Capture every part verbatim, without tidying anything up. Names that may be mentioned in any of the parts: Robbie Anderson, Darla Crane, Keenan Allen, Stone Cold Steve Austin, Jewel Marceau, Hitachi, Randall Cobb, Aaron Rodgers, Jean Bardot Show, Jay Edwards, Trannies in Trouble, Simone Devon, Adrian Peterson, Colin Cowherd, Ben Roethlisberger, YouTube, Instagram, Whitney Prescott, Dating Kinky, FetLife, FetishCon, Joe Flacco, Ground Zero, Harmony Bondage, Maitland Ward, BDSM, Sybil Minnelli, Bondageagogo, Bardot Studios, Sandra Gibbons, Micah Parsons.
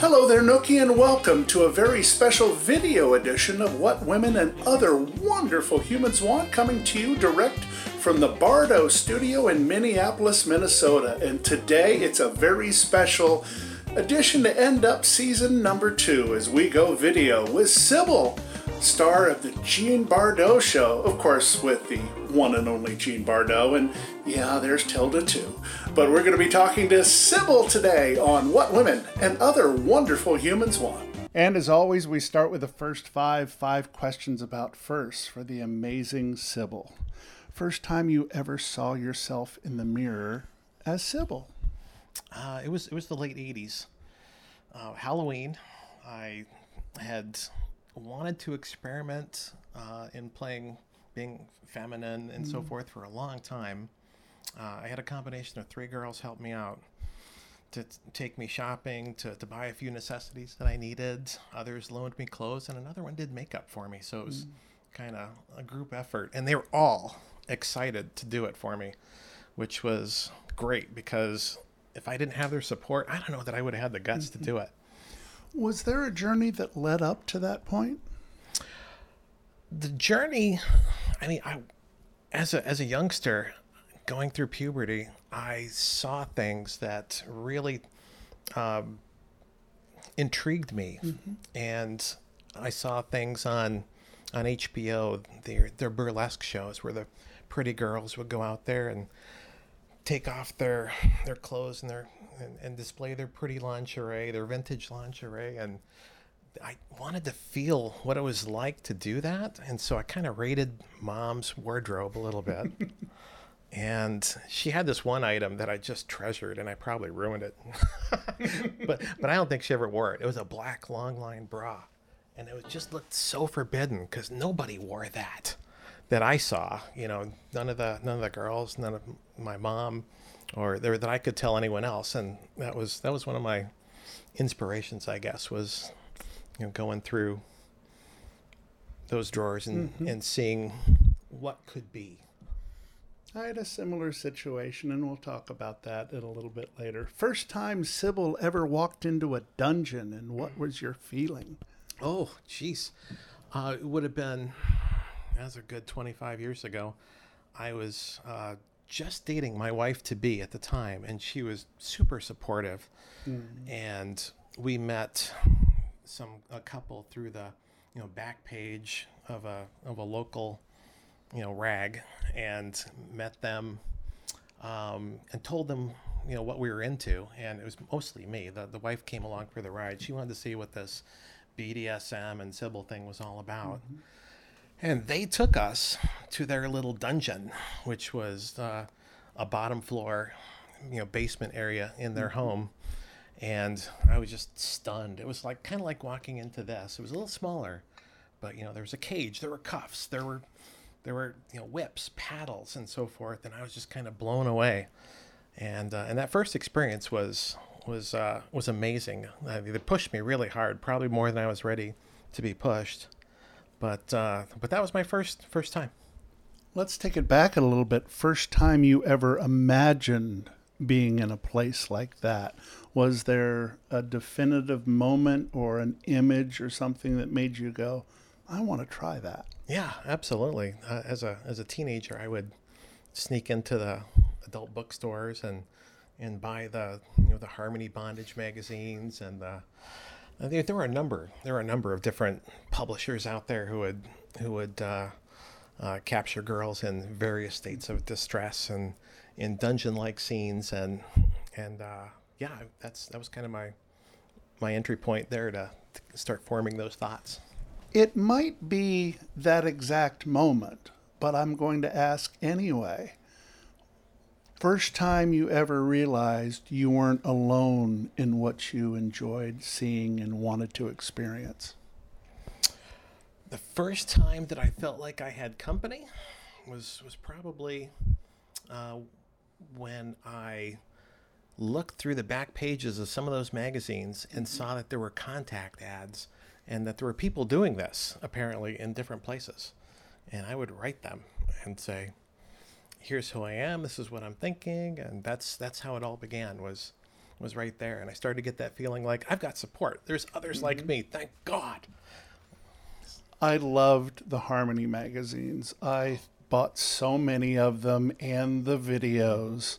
Hello there, Nookie, and welcome to a very special video edition of What Women and Other Wonderful Humans Want, coming to you direct from the Bardot Studio in Minneapolis, Minnesota. And today it's a very special edition to end up season number two as we go video with Sybil, star of the Jean Bardot Show, of course with the one and only Jean Bardot, and yeah, there's Tilda too. But we're going to be talking to Sybil today on What Women and Other Wonderful Humans Want. And as always, we start with the first five, five questions about firsts for the amazing Sybil. First time you ever saw yourself in the mirror as Sybil? Uh, it was it was the late eighties. Uh, Halloween, I had wanted to experiment uh, in playing, being feminine and mm. so forth for a long time. Uh, I had a combination of three girls help me out to t- take me shopping, to, to buy a few necessities that I needed. Others loaned me clothes, and another one did makeup for me. So it was mm. kind of a group effort, and they were all excited to do it for me, which was great because if I didn't have their support, I don't know that I would have had the guts mm-hmm. to do it. Was there a journey that led up to that point? The journey, I mean, I, as a as a youngster going through puberty, I saw things that really um, intrigued me, mm-hmm. and I saw things on on H B O. Their their burlesque shows where the pretty girls would go out there and take off their their clothes and their and, and display their pretty lingerie, their vintage lingerie, and I wanted to feel what it was like to do that. And so I kind of raided Mom's wardrobe a little bit. And she had this one item that I just treasured, and I probably ruined it. but but I don't think she ever wore it. It was a black long line bra, and it was, just looked so forbidden because nobody wore that that I saw. You know, none of the none of the girls, none of my mom, or there that I could tell anyone else. And that was that was one of my inspirations, I guess, was, you know, going through those drawers and, mm-hmm. and seeing what could be. I had a similar situation, and we'll talk about that in a little bit later. First time Sybil ever walked into a dungeon, and what was your feeling? Oh, geez. Uh, it would have been, that was a good twenty-five years ago. I was uh, just dating my wife-to-be at the time, and she was super supportive. Mm. And we met some a couple through the, you know, back page of a of a local, you know, rag, and met them um, and told them, you know, what we were into. And it was mostly me. The the wife came along for the ride. She wanted to see what this B D S M and Sybil thing was all about. Mm-hmm. And they took us to their little dungeon, which was uh, a bottom floor, you know, basement area in their mm-hmm. home. And I was just stunned. It was like kind of like walking into this. It was a little smaller, but, you know, there was a cage, there were cuffs, there were, there were, you know, whips, paddles, and so forth. And I was just kind of blown away. And uh, and that first experience was was uh, was amazing. I mean, they pushed me really hard, probably more than I was ready to be pushed. But uh, but that was my first first time. Let's take it back a little bit. First time you ever imagined being in a place like that. Was there a definitive moment or an image or something that made you go, I want to try that? Yeah, absolutely. Uh, as a as a teenager, I would sneak into the adult bookstores and and buy the you know the Harmony Bondage magazines, and the, there, there were a number there were a number of different publishers out there who would who would uh, uh, capture girls in various states of distress and in dungeon-like scenes, and and uh, yeah, that's that was kind of my my entry point there to, to start forming those thoughts. It might be that exact moment, but I'm going to ask anyway. First time you ever realized you weren't alone in what you enjoyed seeing and wanted to experience? The first time that I felt like I had company was was probably uh, when I looked through the back pages of some of those magazines and saw that there were contact ads and that there were people doing this, apparently, in different places. And I would write them and say, here's who I am, this is what I'm thinking, and that's that's how it all began, was was right there. And I started to get that feeling like, I've got support. There's others mm-hmm. like me, thank God. I loved the Harmony magazines. I bought so many of them, and the videos.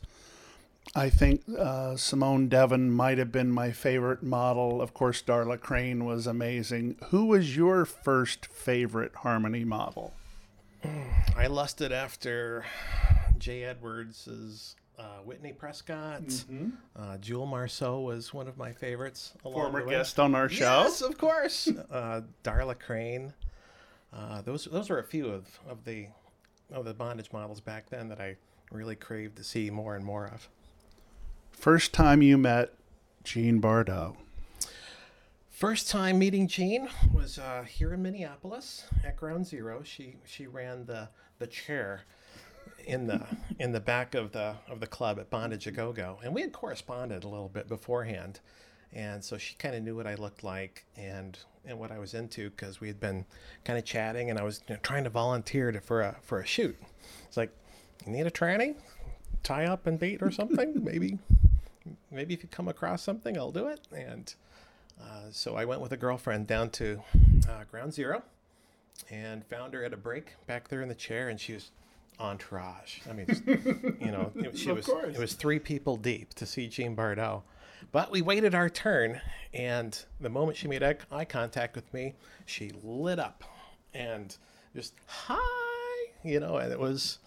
I think uh, Simone Devon might have been my favorite model. Of course, Darla Crane was amazing. Who was your first favorite Harmony model? I lusted after Jay Edwards' uh, Whitney Prescott. Mm-hmm. Uh, Jewel Marceau was one of my favorites. Former guest on our show. Yes, of course. uh, Darla Crane. Uh, those those were a few of, of the of the bondage models back then that I really craved to see more and more of. First time you met Jean Bardot. First time meeting Jean was uh, here in Minneapolis at Ground Zero. She she ran the, the chair in the in the back of the of the club at Bondageagogo, and we had corresponded a little bit beforehand, and so she kind of knew what I looked like and and what I was into, because we had been kind of chatting, and I was you know, trying to volunteer to, for a for a shoot. It's like, you need a tranny, tie up and bait or something. maybe maybe if you come across something, I'll do it. And. Uh, so I went with a girlfriend down to uh, Ground Zero and found her at a break back there in the chair, and she was entourage. I mean, just, you know, it, she was, it was three people deep to see Jean Bardot. But we waited our turn, and the moment she made eye contact with me, she lit up and just, hi, you know, and it was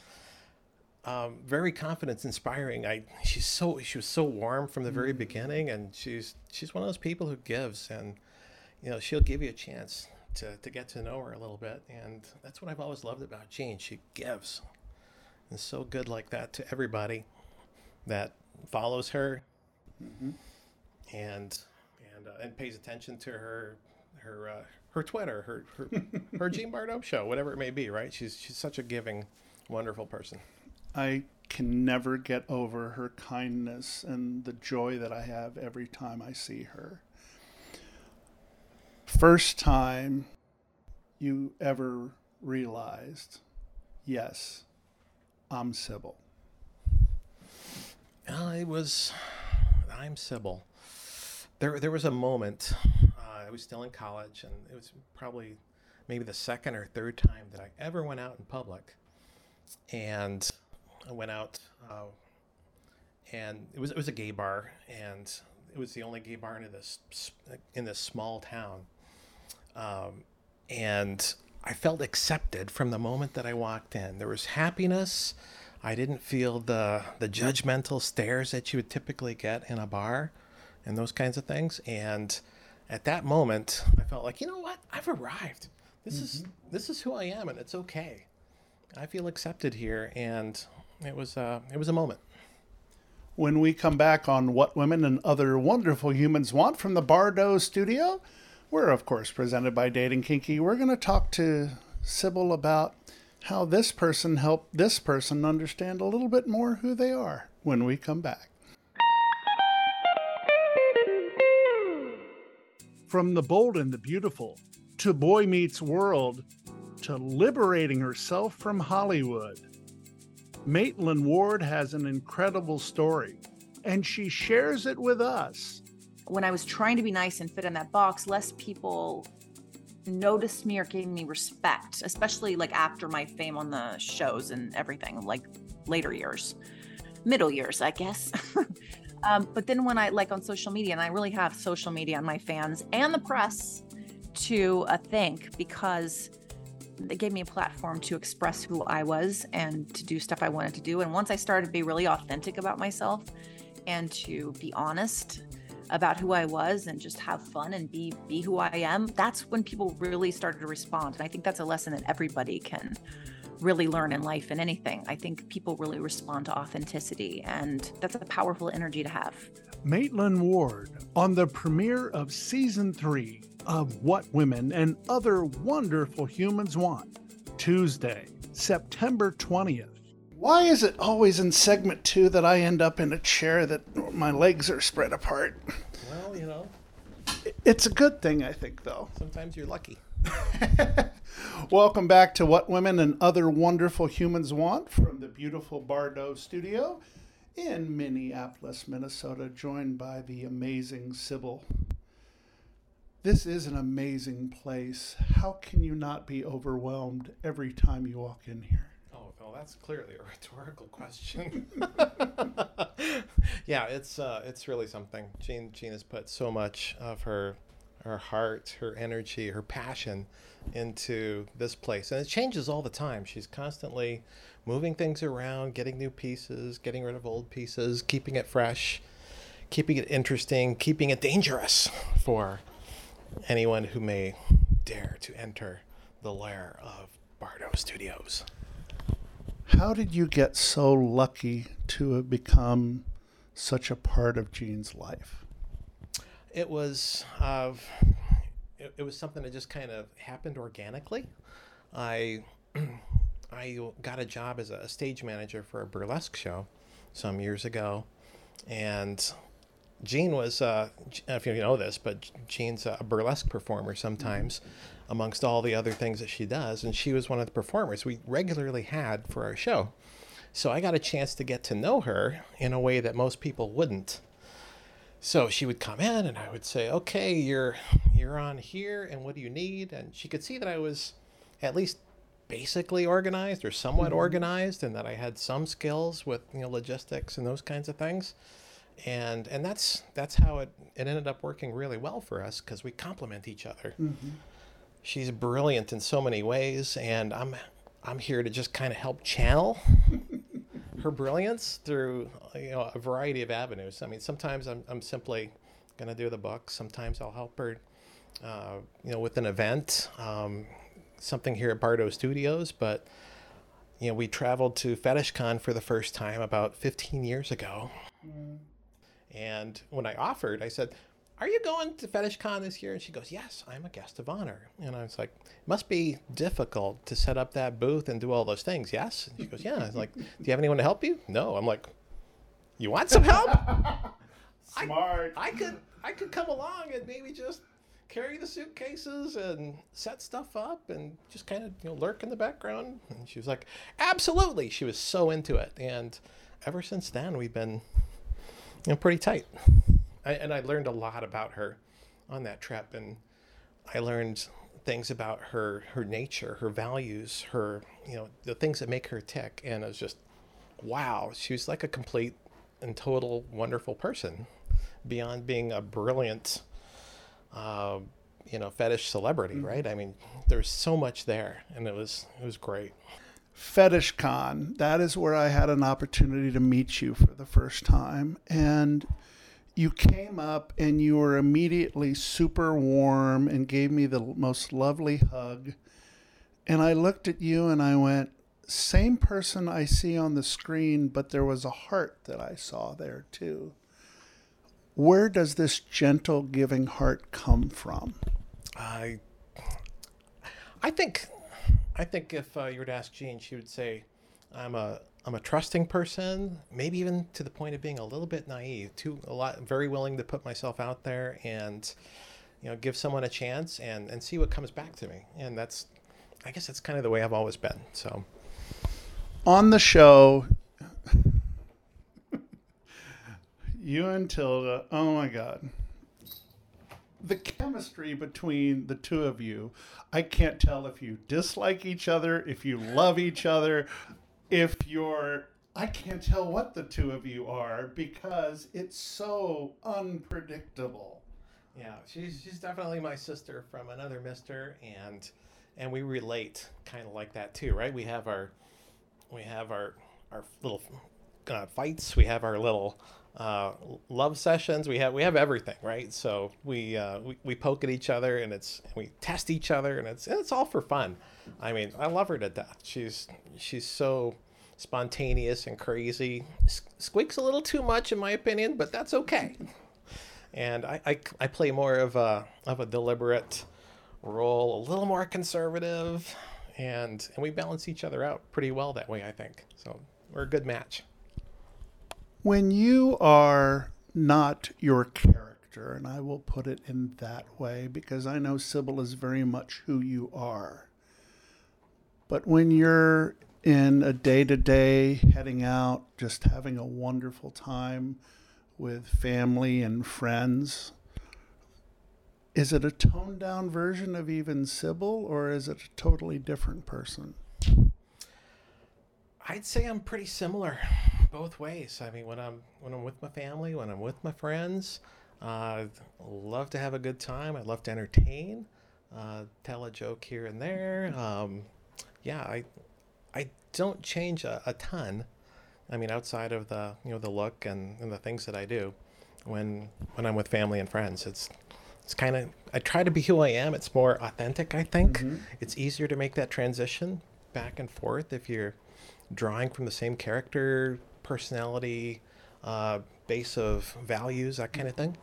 um, very confidence inspiring. I she's so she was so warm from the very beginning, and she's she's one of those people who gives, and you know she'll give you a chance to to get to know her a little bit, and that's what I've always loved about Jean. She gives, and so good like that to everybody that follows her, mm-hmm. and and uh, and pays attention to her her uh, her Twitter, her her her Jean Bardot show, whatever it may be. Right? She's she's such a giving, wonderful person. I can never get over her kindness and the joy that I have every time I see her. First time you ever realized, yes, I'm Sybil. I was, I'm Sybil. There, there was a moment, uh, I was still in college, and it was probably maybe the second or third time that I ever went out in public. And I went out, uh, and it was it was a gay bar, and it was the only gay bar in this in this small town. Um, and I felt accepted from the moment that I walked in. There was happiness. I didn't feel the the judgmental stares that you would typically get in a bar, and those kinds of things. And at that moment, I felt like, you know what? I've arrived. This mm-hmm. is this is who I am, and it's okay. I feel accepted here, and. It was, uh, it was a moment. When we come back on What Women and Other Wonderful Humans Want from the Bardot Studio, we're, of course, presented by Dating Kinky. We're going to talk to Sybil about how this person helped this person understand a little bit more who they are when we come back. From The Bold and the Beautiful to Boy Meets World to liberating herself from Hollywood. Maitland Ward has an incredible story, and she shares it with us. When I was trying to be nice and fit in that box, less people noticed me or gave me respect, especially like after my fame on the shows and everything, like later years, middle years, I guess. um, but then when I like on social media, and I really have social media and my fans and the press to uh, thank, because they gave me a platform to express who I was and to do stuff I wanted to do. And once I started to be really authentic about myself and to be honest about who I was and just have fun and be be who I am, that's when people really started to respond. And I think that's a lesson that everybody can really learn in life and anything. I think people really respond to authenticity, and that's a powerful energy to have. Maitland Ward on the premiere of season three of What Women and Other Wonderful Humans Want, Tuesday, September twentieth. Why is it always in segment two that I end up in a chair that my legs are spread apart? Well, you know. It's a good thing, I think, though. Sometimes you're lucky. Welcome back to What Women and Other Wonderful Humans Want from the beautiful Bardot Studio in Minneapolis, Minnesota, joined by the amazing Sybil. This is an amazing place. How can you not be overwhelmed every time you walk in here? Oh, well, that's clearly a rhetorical question. Yeah, it's uh, it's really something. Jean, Jean has put so much of her her heart, her energy, her passion into this place. And it changes all the time. She's constantly moving things around, getting new pieces, getting rid of old pieces, keeping it fresh, keeping it interesting, keeping it dangerous for anyone who may dare to enter the lair of Bardot Studios. How did you get so lucky to have become such a part of Jean's life? It was uh, it, it was something that just kind of happened organically. I I got a job as a stage manager for a burlesque show some years ago, and Jean was uh, if you know this, but Jean's a burlesque performer sometimes, mm-hmm. amongst all the other things that she does, and she was one of the performers we regularly had for our show. So I got a chance to get to know her in a way that most people wouldn't. So she would come in and I would say, okay, you're you're on here and what do you need? And she could see that I was at least basically organized or somewhat mm-hmm. organized, and that I had some skills with, you know, logistics and those kinds of things. And and that's that's how it, it ended up working really well for us, because we complement each other. Mm-hmm. She's brilliant in so many ways, and I'm I'm here to just kind of help channel her brilliance through, you know, a variety of avenues. I mean, sometimes I'm I'm simply going to do the books. Sometimes I'll help her, uh, you know, with an event, um, something here at Bardot Studios. But, you know, we traveled to FetishCon for the first time about fifteen years ago. Mm. And when I offered, I said, are you going to FetishCon this year? And she goes, yes, I'm a guest of honor. And I was like, it must be difficult to set up that booth and do all those things, yes? And she goes, yeah. I was like, do you have anyone to help you? No. I'm like, you want some help? Smart. I, I could I could come along and maybe just carry the suitcases and set stuff up and just kind of, you know, lurk in the background. And she was like, absolutely. She was so into it. And ever since then, we've been, you know, pretty tight. I, and I learned a lot about her on that trip, and I learned things about her, her nature, her values, her, you know, the things that make her tick. And I was just, wow, she was like a complete and total wonderful person, beyond being a brilliant, uh, you know, fetish celebrity, mm-hmm. right? I mean, there's so much there, and it was it was great. FetishCon, that is where I had an opportunity to meet you for the first time, and you came up and you were immediately super warm and gave me the most lovely hug. And I looked at you and I went, same person I see on the screen, but there was a heart that I saw there too. Where does this gentle, giving heart come from? I, I think, I think if uh, you were to ask Jean, she would say, I'm a I'm a trusting person, maybe even to the point of being a little bit naive, too a lot, very willing to put myself out there and, you know, give someone a chance and, and see what comes back to me. And that's I guess that's kind of the way I've always been. So on the show, you and Tilda, oh my God. The chemistry between the two of you, I can't tell if you dislike each other, if you love each other, if you're, I can't tell what the two of you are because it's so unpredictable. Yeah, she's she's definitely my sister from another mister, and and we relate kind of like that too, right? We have our we have our our little uh, fights, we have our little uh, love sessions, we have we have everything, right? So we uh, we we poke at each other, and it's we test each other, and it's and it's all for fun. I mean, I love her to death. She's she's so spontaneous and crazy. Squeaks a little too much, in my opinion, but that's okay. And I, I, I play more of a of a deliberate role, a little more conservative, and and we balance each other out pretty well that way, I think. So we're a good match. When you are not your character, and I will put it in that way because I know Sybil is very much who you are, but when you're in a day-to-day, heading out, just having a wonderful time with family and friends. Is it a toned down version of even Sybil, or is it a totally different person? I'd say I'm pretty similar both ways. I mean, when I'm when I'm with my family, when I'm with my friends, uh, I love to have a good time. I love to entertain, uh, tell a joke here and there. Um, yeah, I I don't change a, a ton. I mean, outside of the, you know, the look and, and the things that I do when when I'm with family and friends, it's it's kind of, I try to be who I am. It's more authentic, I think. Mm-hmm. It's easier to make that transition back and forth if you're drawing from the same character, personality, uh, base of values, that kind of thing.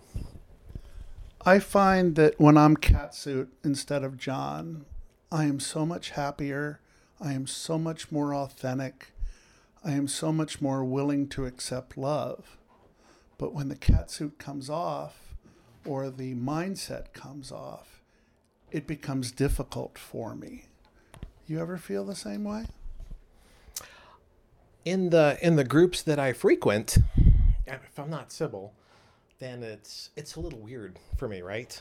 I find that when I'm Catsuit instead of John, I am so much happier. I am so much more authentic. I am so much more willing to accept love. But when the catsuit comes off or the mindset comes off, it becomes difficult for me. You ever feel the same way? In the in the groups that I frequent, if I'm not Sybil, then it's it's a little weird for me, right?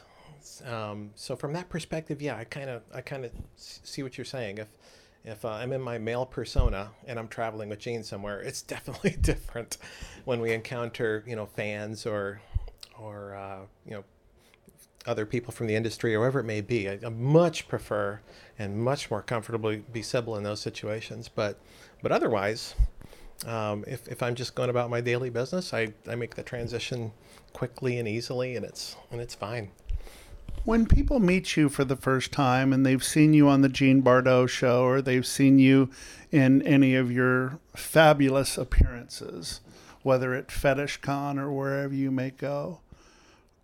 Um, so from that perspective, yeah, I kind of I kind of see what you're saying. If If uh, I'm in my male persona and I'm traveling with Jean somewhere, it's definitely different when we encounter, you know, fans or, or uh, you know, other people from the industry or wherever it may be. I, I much prefer and much more comfortably be Sybil in those situations. But but otherwise, um, if, if I'm just going about my daily business, I, I make the transition quickly and easily, and it's and it's fine. When people meet you for the first time and they've seen you on the Jean Bardot Show or they've seen you in any of your fabulous appearances, whether at FetishCon or wherever you may go,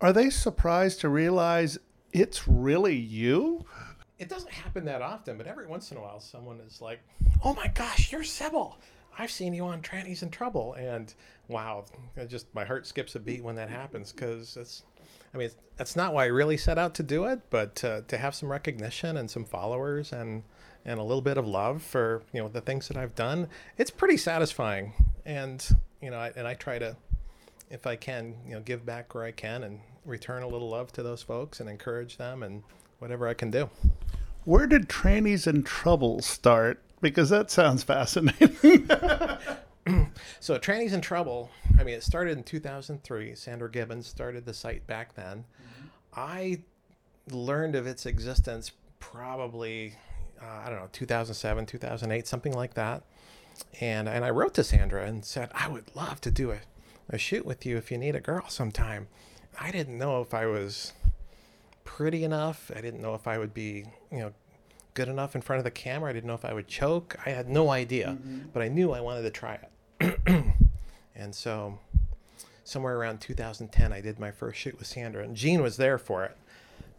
are they surprised to realize it's really you? It doesn't happen that often, but every once in a while someone is like, oh my gosh, you're Sybil. I've seen you on Trannies in Trouble. And wow, it just my heart skips a beat when that happens because it's... I mean, that's not why I really set out to do it, but uh, to have some recognition and some followers and, and a little bit of love for, you know, the things that I've done, it's pretty satisfying. And, you know, I, and I try to, if I can, you know, give back where I can and return a little love to those folks and encourage them and whatever I can do. Where did Trannies in Trouble start? Because that sounds fascinating. So Trannies in Trouble, I mean, it started in two thousand three. Sandra Gibbons started the site back then. Mm-hmm. I learned of its existence probably, uh, I don't know, two thousand seven, two thousand eight, something like that. And and I wrote to Sandra and said, I would love to do a, a shoot with you if you need a girl sometime. I didn't know if I was pretty enough. I didn't know if I would be, you know, good enough in front of the camera. I didn't know if I would choke. I had no idea, mm-hmm. but I knew I wanted to try it. And so somewhere around two thousand ten, I did my first shoot with Sandra, and Jean was there for it.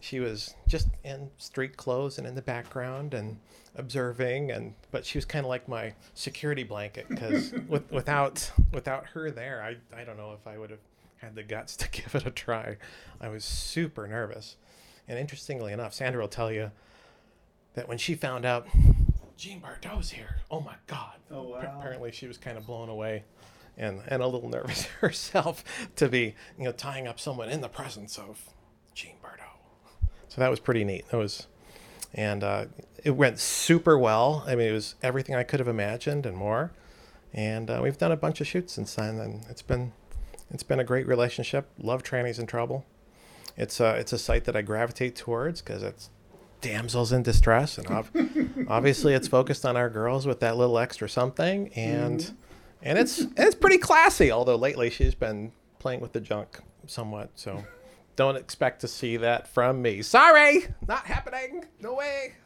She was just in street clothes and in the background and observing, and but she was kind of like my security blanket because with, without without her there, I, I don't know if I would have had the guts to give it a try. I was super nervous. And interestingly enough, Sandra will tell you, that when she found out Jean Bardot's here, oh my God. Oh, wow. Apparently she was kind of blown away and, and a little nervous herself to be, you know, tying up someone in the presence of Jean Bardot. So that was pretty neat. That was, and uh, it went super well. I mean, it was everything I could have imagined and more. And uh, we've done a bunch of shoots since then, and it's been it's been a great relationship. Love Trannies in Trouble. It's a, it's a site that I gravitate towards because it's damsels in distress, and ob- obviously it's focused on our girls with that little extra something, and mm. and it's it's pretty classy. Although lately she's been playing with the junk somewhat, so don't expect to see that from me. Sorry, not happening. No way.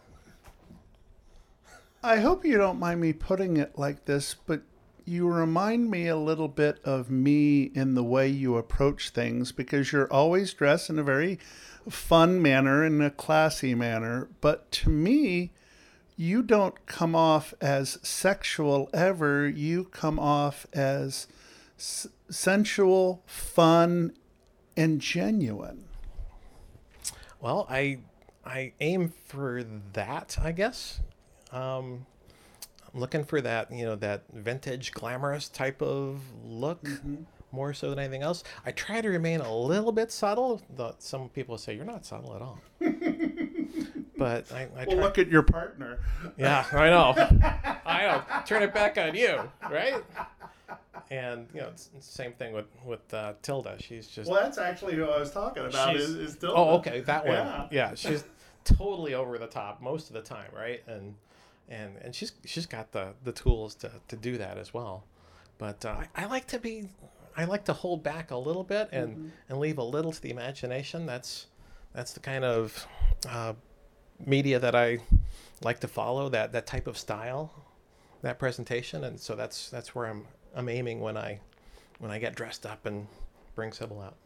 I hope you don't mind me putting it like this, but you remind me a little bit of me in the way you approach things, because you're always dressed in a very fun manner, in a classy manner. But to me, you don't come off as sexual ever. You come off as s- sensual, fun, and genuine. Well, I I aim for that, I guess. Um I'm looking for that, you know, that vintage glamorous type of look, mm-hmm. more so than anything else. I try to remain a little bit subtle. Though some people say you're not subtle at all. But I, I well, try... look at your partner. Yeah, I know. I know. Turn it back on you, right? And you know, it's the same thing with with uh, Tilda. She's just. Well, that's actually who I was talking about. Is, is Tilda? Oh, okay, that one. Yeah, yeah she's totally over the top most of the time, right? And. And and she's she's got the, the tools to, to do that as well, but uh, I, I like to be I like to hold back a little bit and, mm-hmm. and leave a little to the imagination. That's that's the kind of uh, media that I like to follow. That, that type of style, that presentation, and so that's that's where I'm I'm aiming when I when I get dressed up and bring Sybil out.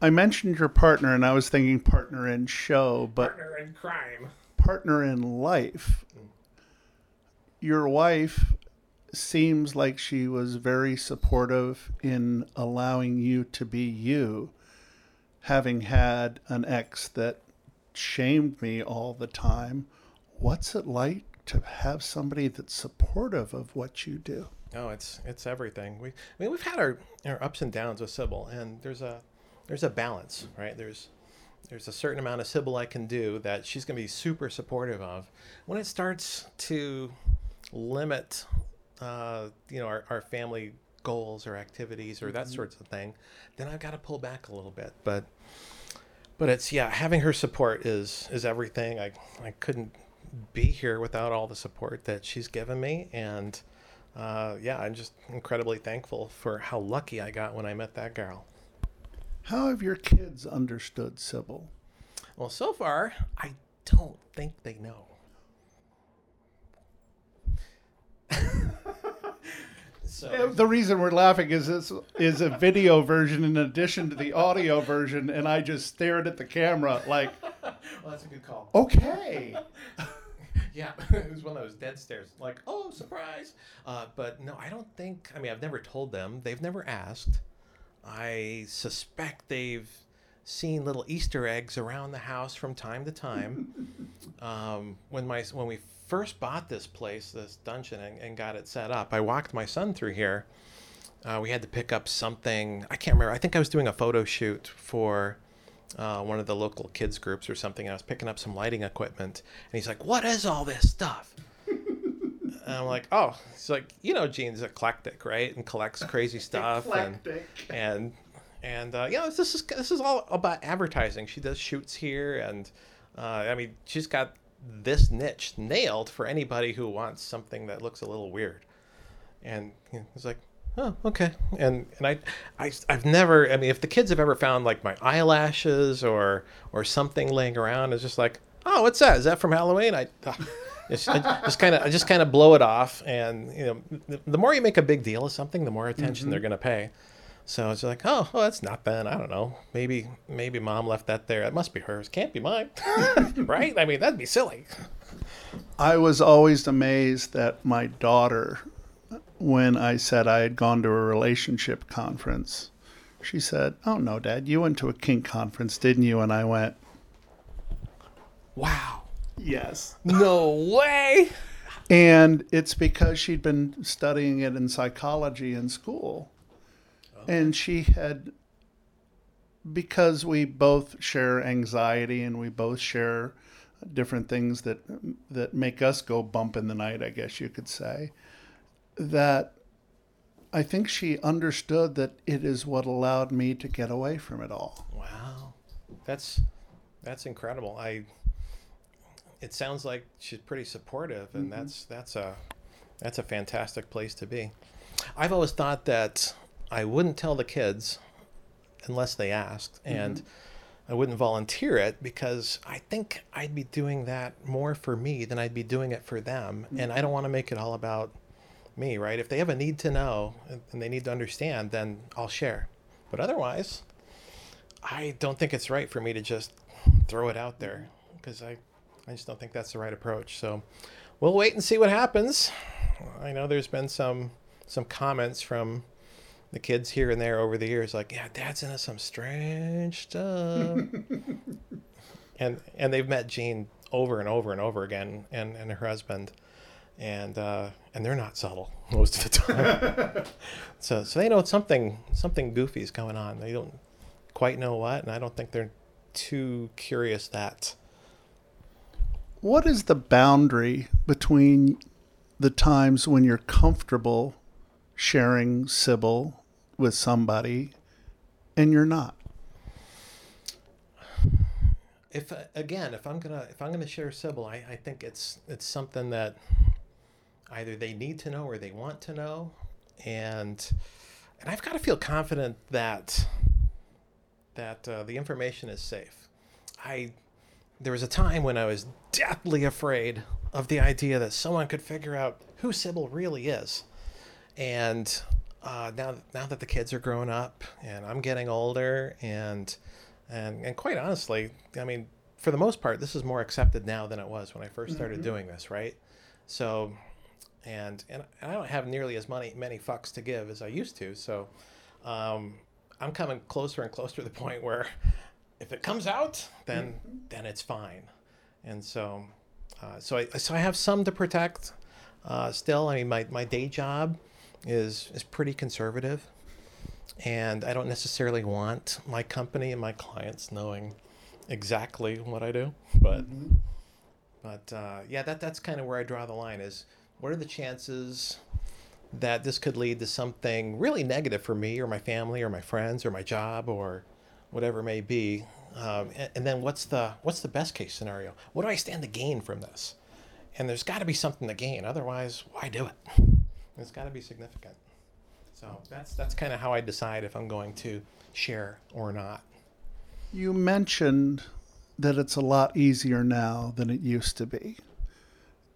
I mentioned your partner, and I was thinking partner in show, but partner in crime, partner in life. Mm. Your wife seems like she was very supportive in allowing you to be you, having had an ex that shamed me all the time. What's it like to have somebody that's supportive of what you do? Oh, it's it's everything. We I mean we've had our, our ups and downs with Sybil, and there's a there's a balance, right? There's There's a certain amount of Sybil I can do that she's going to be super supportive of. When it starts to limit, uh, you know, our, our family goals or activities or that mm-hmm. sorts of thing, then I've got to pull back a little bit. But, but it's, yeah, having her support is, is everything. I, I couldn't be here without all the support that she's given me. And, uh, yeah, I'm just incredibly thankful for how lucky I got when I met that girl. How have your kids understood Sybil? Well, so far, I don't think they know. So. The reason we're laughing is this is a video version in addition to the audio version, and I just stared at the camera like... Well, that's a good call. Okay. Yeah, it was one of those dead stares, like, oh, surprise. Uh, but no, I don't think... I mean, I've never told them. They've never asked. I suspect they've seen little Easter eggs around the house from time to time. Um, when my when we first bought this place, this dungeon, and, and got it set up, I walked my son through here. Uh, we had to pick up something. I can't remember. I think I was doing a photo shoot for uh, one of the local kids groups or something. And I was picking up some lighting equipment. And he's like, what is all this stuff? And I'm like, oh, it's like, you know, Gene's eclectic, right? And collects crazy stuff. Eclectic. And, and, and uh, you know, this is this is all about advertising. She does shoots here. And, uh, I mean, she's got this niche nailed for anybody who wants something that looks a little weird. And you know, it's like, oh, okay. And and I, I, I've never, I mean, if the kids have ever found, like, my eyelashes or or something laying around, it's just like, oh, what's that? Is that from Halloween? I... Uh, It's, I just kind of, I just kind of blow it off, and you know, the, the more you make a big deal of something, the more attention mm-hmm. they're going to pay. So it's like, oh, well, that's not that. I don't know. Maybe, maybe mom left that there. It must be hers. Can't be mine, right? I mean, that'd be silly. I was always amazed that my daughter, when I said I had gone to a relationship conference, she said, "Oh no, Dad, you went to a kink conference, didn't you?" And I went, "Wow." Yes. No way. And it's because she'd been studying it in psychology in school. Oh. And she had, because we both share anxiety and we both share different things that that make us go bump in the night, I guess you could say, that I think she understood that it is what allowed me to get away from it all. Wow. That's that's incredible. I... It sounds like she's pretty supportive, and mm-hmm. that's that's a that's a fantastic place to be. I've always thought that I wouldn't tell the kids unless they asked, mm-hmm. and I wouldn't volunteer it because I think I'd be doing that more for me than I'd be doing it for them, mm-hmm. and I don't want to make it all about me, right? If they have a need to know and they need to understand, then I'll share. But otherwise, I don't think it's right for me to just throw it out there because I... I just don't think that's the right approach. So we'll wait and see what happens. I know there's been some some comments from the kids here and there over the years like, yeah, Dad's into some strange stuff. and and they've met Jean over and over and over again and, and her husband. And uh, and they're not subtle most of the time. so so they know something something goofy is going on. They don't quite know what, and I don't think they're too curious that. What is the boundary between the times when you're comfortable sharing Sybil with somebody and you're not? If again, if I'm gonna if I'm gonna share Sybil, I, I think it's it's something that either they need to know or they want to know, and and I've got to feel confident that that uh, the information is safe. I. There was a time when I was deathly afraid of the idea that someone could figure out who Sybil really is. And uh, now, now that the kids are growing up and I'm getting older and, and, and quite honestly, I mean, for the most part, this is more accepted now than it was when I first started mm-hmm. doing this. Right. So, and, and I don't have nearly as many, many fucks to give as I used to. So um, I'm coming closer and closer to the point where if it comes out, then mm-hmm. then it's fine, and so uh, so I so I have some to protect. Uh, still, I mean, my, my day job is is pretty conservative, and I don't necessarily want my company and my clients knowing exactly what I do. But mm-hmm. but uh, yeah, that that's kind of where I draw the line. Is what are the chances that this could lead to something really negative for me or my family or my friends or my job or whatever it may be, um, and, and then what's the what's the best case scenario? What do I stand to gain from this? And there's got to be something to gain. Otherwise, why do it? It's got to be significant. So that's that's kind of how I decide if I'm going to share or not. You mentioned that it's a lot easier now than it used to be,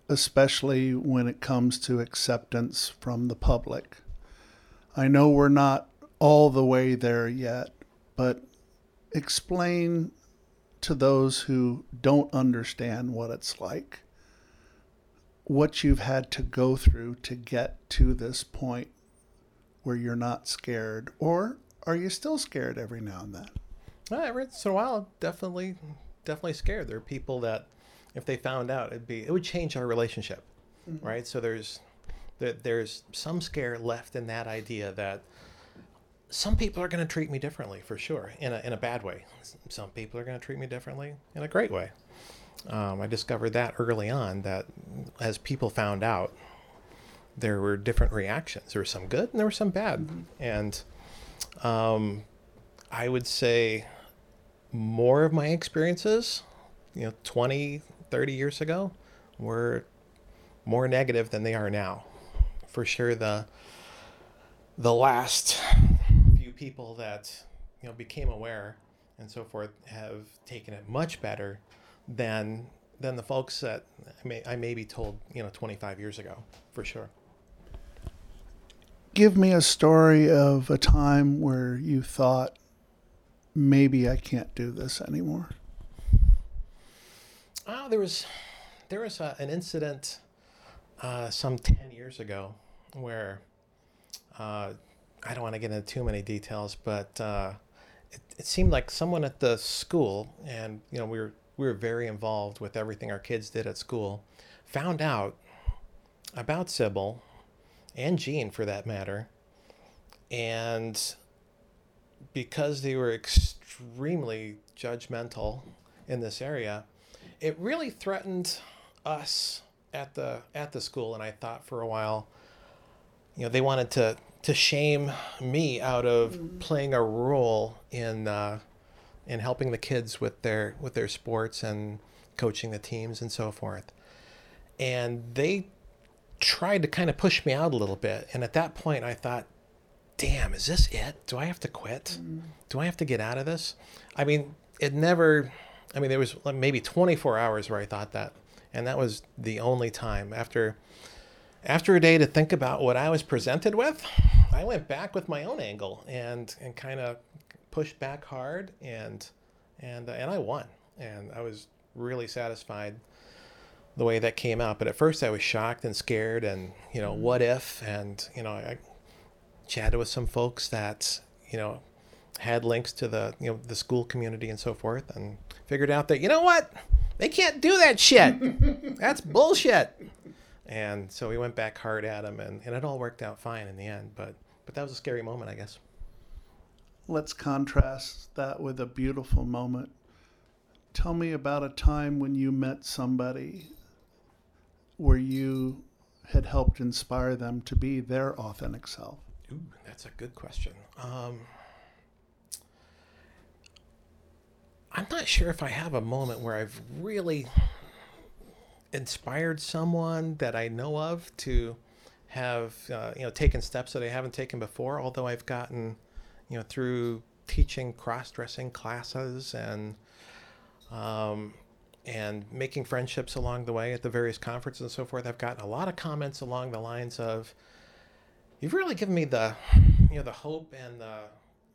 especially when it comes to acceptance from the public. I know we're not all the way there yet, but explain to those who don't understand what it's like, what you've had to go through to get to this point where you're not scared, or are you still scared every now and then? Well, every once in a while, I'm definitely, definitely scared. There are people that, if they found out, it'd be it would change our relationship, mm-hmm. right? So there's there, there's some scare left in that idea that some people are going to treat me differently, for sure, in a in a bad way. Some people are going to treat me differently in a great way. Um, I discovered that early on, that as people found out, there were different reactions. There were some good and there were some bad. Mm-hmm. And um, I would say more of my experiences, you know, twenty, thirty years ago, were more negative than they are now. For sure, the the last... people that, you know, became aware and so forth have taken it much better than than the folks that I may I may be told, you know, twenty-five years ago, for sure. Give me a story of a time where you thought, maybe I can't do this anymore. Oh, there was there was a, an incident uh, some ten years ago where. Uh, I don't want to get into too many details, but uh, it, it seemed like someone at the school, and you know, we were we were very involved with everything our kids did at school, found out about Sybil and Jean, for that matter. And because they were extremely judgmental in this area, it really threatened us at the at the school. And I thought for a while, you know, they wanted to to shame me out of mm-hmm. playing a role in uh, in helping the kids with their with their sports and coaching the teams and so forth. And they tried to kind of push me out a little bit. And at that point, I thought, damn, is this it? Do I have to quit? Mm. Do I have to get out of this? I mean, it never, I mean, there was maybe twenty-four hours where I thought that. And that was the only time. After after a day to think about what I was presented with, I went back with my own angle and, and kind of pushed back hard. And, and, and I won. And I was really satisfied the way that came out. But at first I was shocked and scared and, you know, what if? And, you know, I chatted with some folks that, you know, had links to the, you know, the school community and so forth, and figured out that, you know what? They can't do that shit. That's bullshit. And so we went back hard at them, and, and it all worked out fine in the end. But, but that was a scary moment, I guess. Let's contrast that with a beautiful moment. Tell me about a time when you met somebody where you had helped inspire them to be their authentic self? Ooh, that's a good question. Um, I'm not sure if I have a moment where I've really inspired someone that I know of to have, uh, you know, taken steps that I haven't taken before, although I've gotten, you know, through teaching cross-dressing classes and, um, and making friendships along the way at the various conferences and so forth, I've gotten a lot of comments along the lines of, you've really given me the, you know, the hope and the,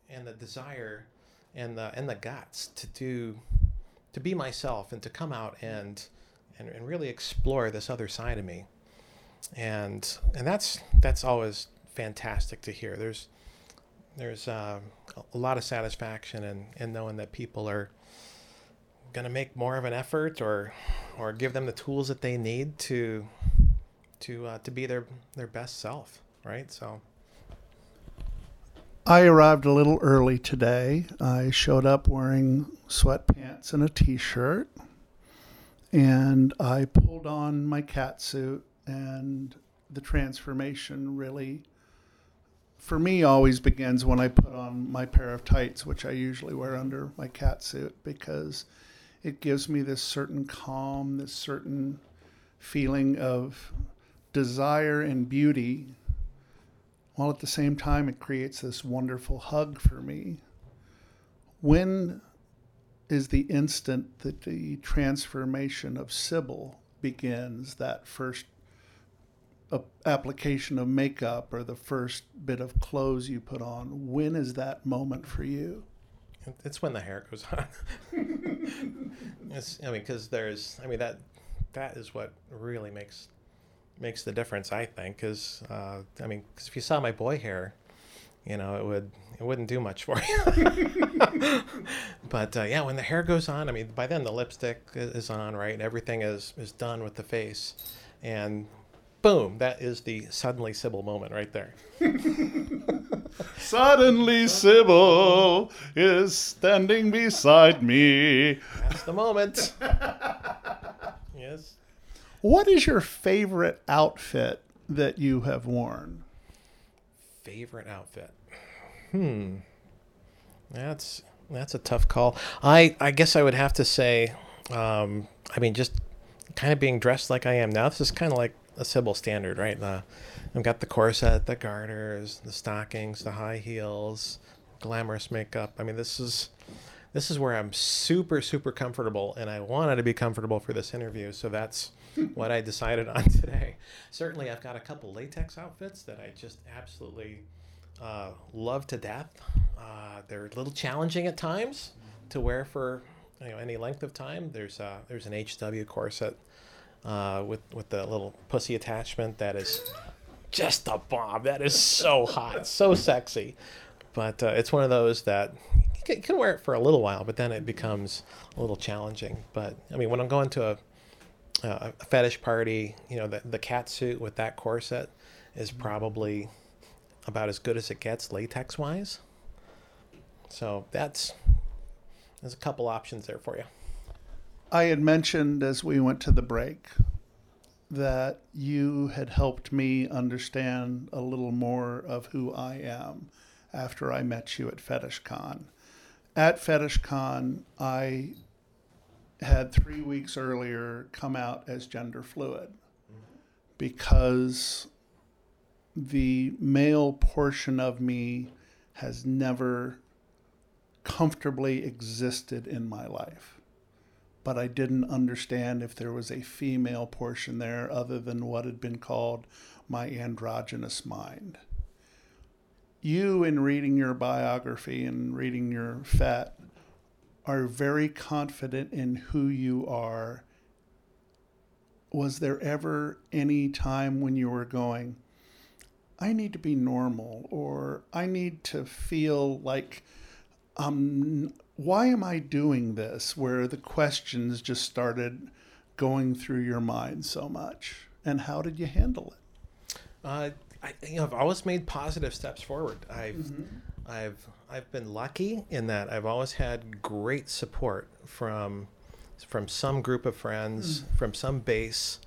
and the desire and the, and the guts to do, to be myself and to come out and, and, and really explore this other side of me. And, and that's, that's always fantastic to hear. There's, there's uh, a lot of satisfaction in, in knowing that people are going to make more of an effort or or give them the tools that they need to to uh, to be their their best self, right? So I arrived a little early today. I showed up wearing sweatpants and a t-shirt, and I pulled on my catsuit, and the transformation really for me always begins when I put on my pair of tights, which I usually wear under my catsuit, because it gives me this certain calm, this certain feeling of desire and beauty, while at the same time it creates this wonderful hug for me. When is the instant that the transformation of Sybil begins, that first application of makeup or the first bit of clothes you put on? When is that moment for you? It's when the hair goes on. It's, I mean, because there's, I mean, that that is what really makes makes the difference, I think, because uh, I mean, because if you saw my boy hair, you know, it would it wouldn't do much for you. But uh, yeah, when the hair goes on, I mean, by then the lipstick is on, right? Everything is is done with the face, and boom, that is the suddenly Sybil moment right there. Suddenly Sybil is standing beside me. That's the moment. Yes. What is your favorite outfit that you have worn? Favorite outfit? Hmm. That's that's a tough call. I, I guess I would have to say, um, I mean, just kind of being dressed like I am now. This is kind of like a Sybil standard, right? The, I've got the corset, the garters, the stockings, the high heels, glamorous makeup. I mean, this is this is where I'm super, super comfortable, and I wanted to be comfortable for this interview, so that's what I decided on today. Certainly, I've got a couple latex outfits that I just absolutely uh, love to death. Uh, they're a little challenging at times to wear for, you know, any length of time. There's uh, there's an H W corset Uh, with with the little pussy attachment that is just a bomb. That is so hot, so sexy. But uh, it's one of those that you can wear it for a little while, but then it becomes a little challenging. But I mean, when I'm going to a a fetish party, you know, the the catsuit with that corset is probably about as good as it gets latex wise. So that's there's a couple options there for you. I had mentioned as we went to the break that you had helped me understand a little more of who I am after I met you at FetishCon. At FetishCon, I had three weeks earlier come out as gender fluid because the male portion of me has never comfortably existed in my life. But I didn't understand if there was a female portion there other than what had been called my androgynous mind. You, in reading your biography and reading your F E T, are very confident in who you are. Was there ever any time when you were going, I need to be normal, or I need to feel like I'm... Um, why am I doing this? Where the questions just started going through your mind so much, and how did you handle it? Uh, I, you know, I've always made positive steps forward. I've, mm-hmm. I've, I've been lucky in that I've always had great support from, from some group of friends, mm-hmm. from some base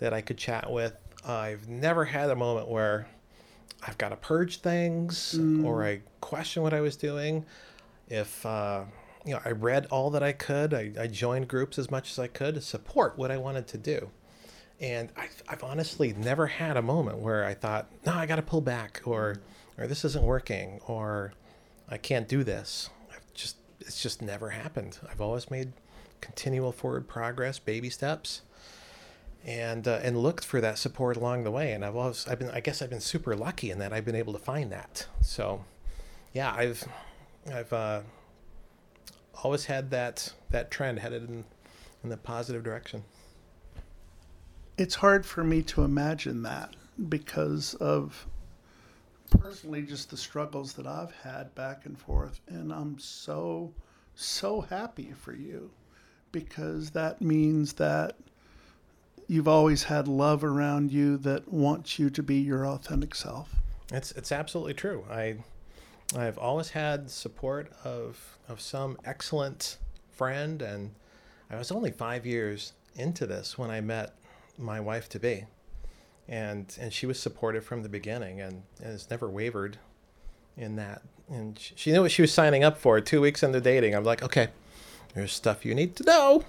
that I could chat with. I've never had a moment where I've got to purge things mm-hmm. or I question what I was doing. If, uh, you know, I read all that I could, I, I joined groups as much as I could to support what I wanted to do. And I've, I've honestly never had a moment where I thought, no, I got to pull back, or, or this isn't working, or I can't do this. I've just, it's just never happened. I've always made continual forward progress, baby steps, and, uh, and looked for that support along the way. And I've always, I've been, I guess I've been super lucky in that I've been able to find that. So yeah, I've, I've uh, always had that that trend headed in, in the positive direction. It's hard for me to imagine that because of personally just the struggles that I've had back and forth. And I'm so, so happy for you because that means that you've always had love around you that wants you to be your authentic self. It's, it's absolutely true. I... I've always had support of of some excellent friend, and I was only five years into this when I met my wife-to-be, and and she was supportive from the beginning and, and has never wavered in that. And she, she knew what she was signing up for. Two weeks into dating, I'm like, okay, there's stuff you need to know,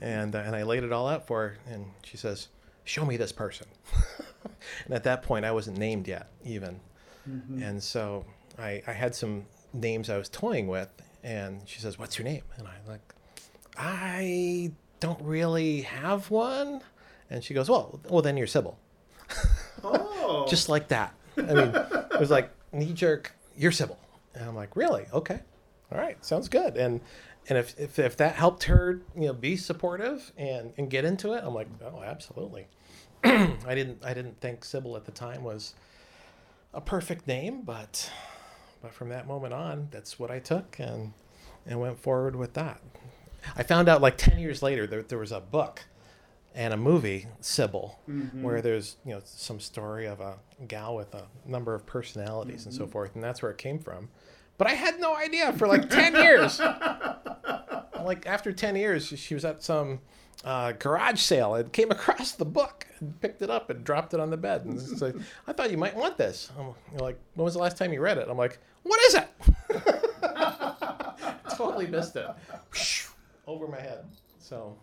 and uh, and I laid it all out for her, and she says, show me this person. And at that point, I wasn't named yet, even. Mm-hmm. And so I, I had some names I was toying with, and she says, what's your name? And I'm like, I don't really have one. And she goes, well, well then you're Sybil. Oh. Just like that. I mean, it was like knee jerk, you're Sybil. And I'm like, really? Okay. All right. Sounds good. And, and if, if, if that helped her, you know, be supportive and, and get into it, I'm like, oh, absolutely. I didn't, I didn't think Sybil at the time was a perfect name, but but from that moment on, that's what I took and and went forward with that. I found out like ten years later that there, there was a book and a movie, Sybil, mm-hmm. where there's, you know, some story of a gal with a number of personalities mm-hmm. and so forth, and that's where it came from. But I had no idea for like ten years. Like after ten years, she was at some uh, garage sale and came across the book and picked it up and dropped it on the bed. And it's like, I thought you might want this. I'm like, when was the last time you read it? I'm like, what is it? Totally missed it. Over my head. So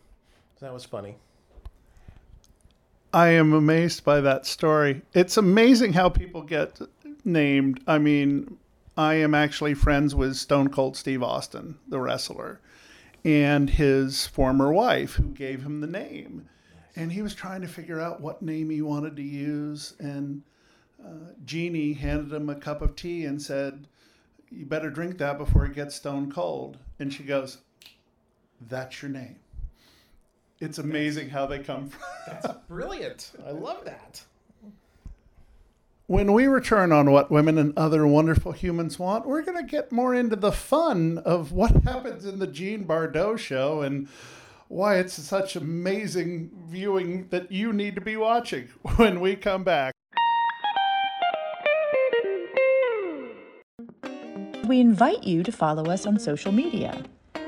that was funny. I am amazed by that story. It's amazing how people get named. I mean, I am actually friends with Stone Cold Steve Austin, the wrestler, and his former wife who gave him the name. And he was trying to figure out what name he wanted to use. And uh, Jeannie handed him a cup of tea and said, you better drink that before it gets stone cold. And she goes, that's your name. It's amazing that's, how they come from. That's brilliant. I love that. When we return on What Women and Other Wonderful Humans Want, we're going to get more into the fun of what happens in the Jean Bardot Show and why it's such amazing viewing that you need to be watching when we come back. We invite you to follow us on social media.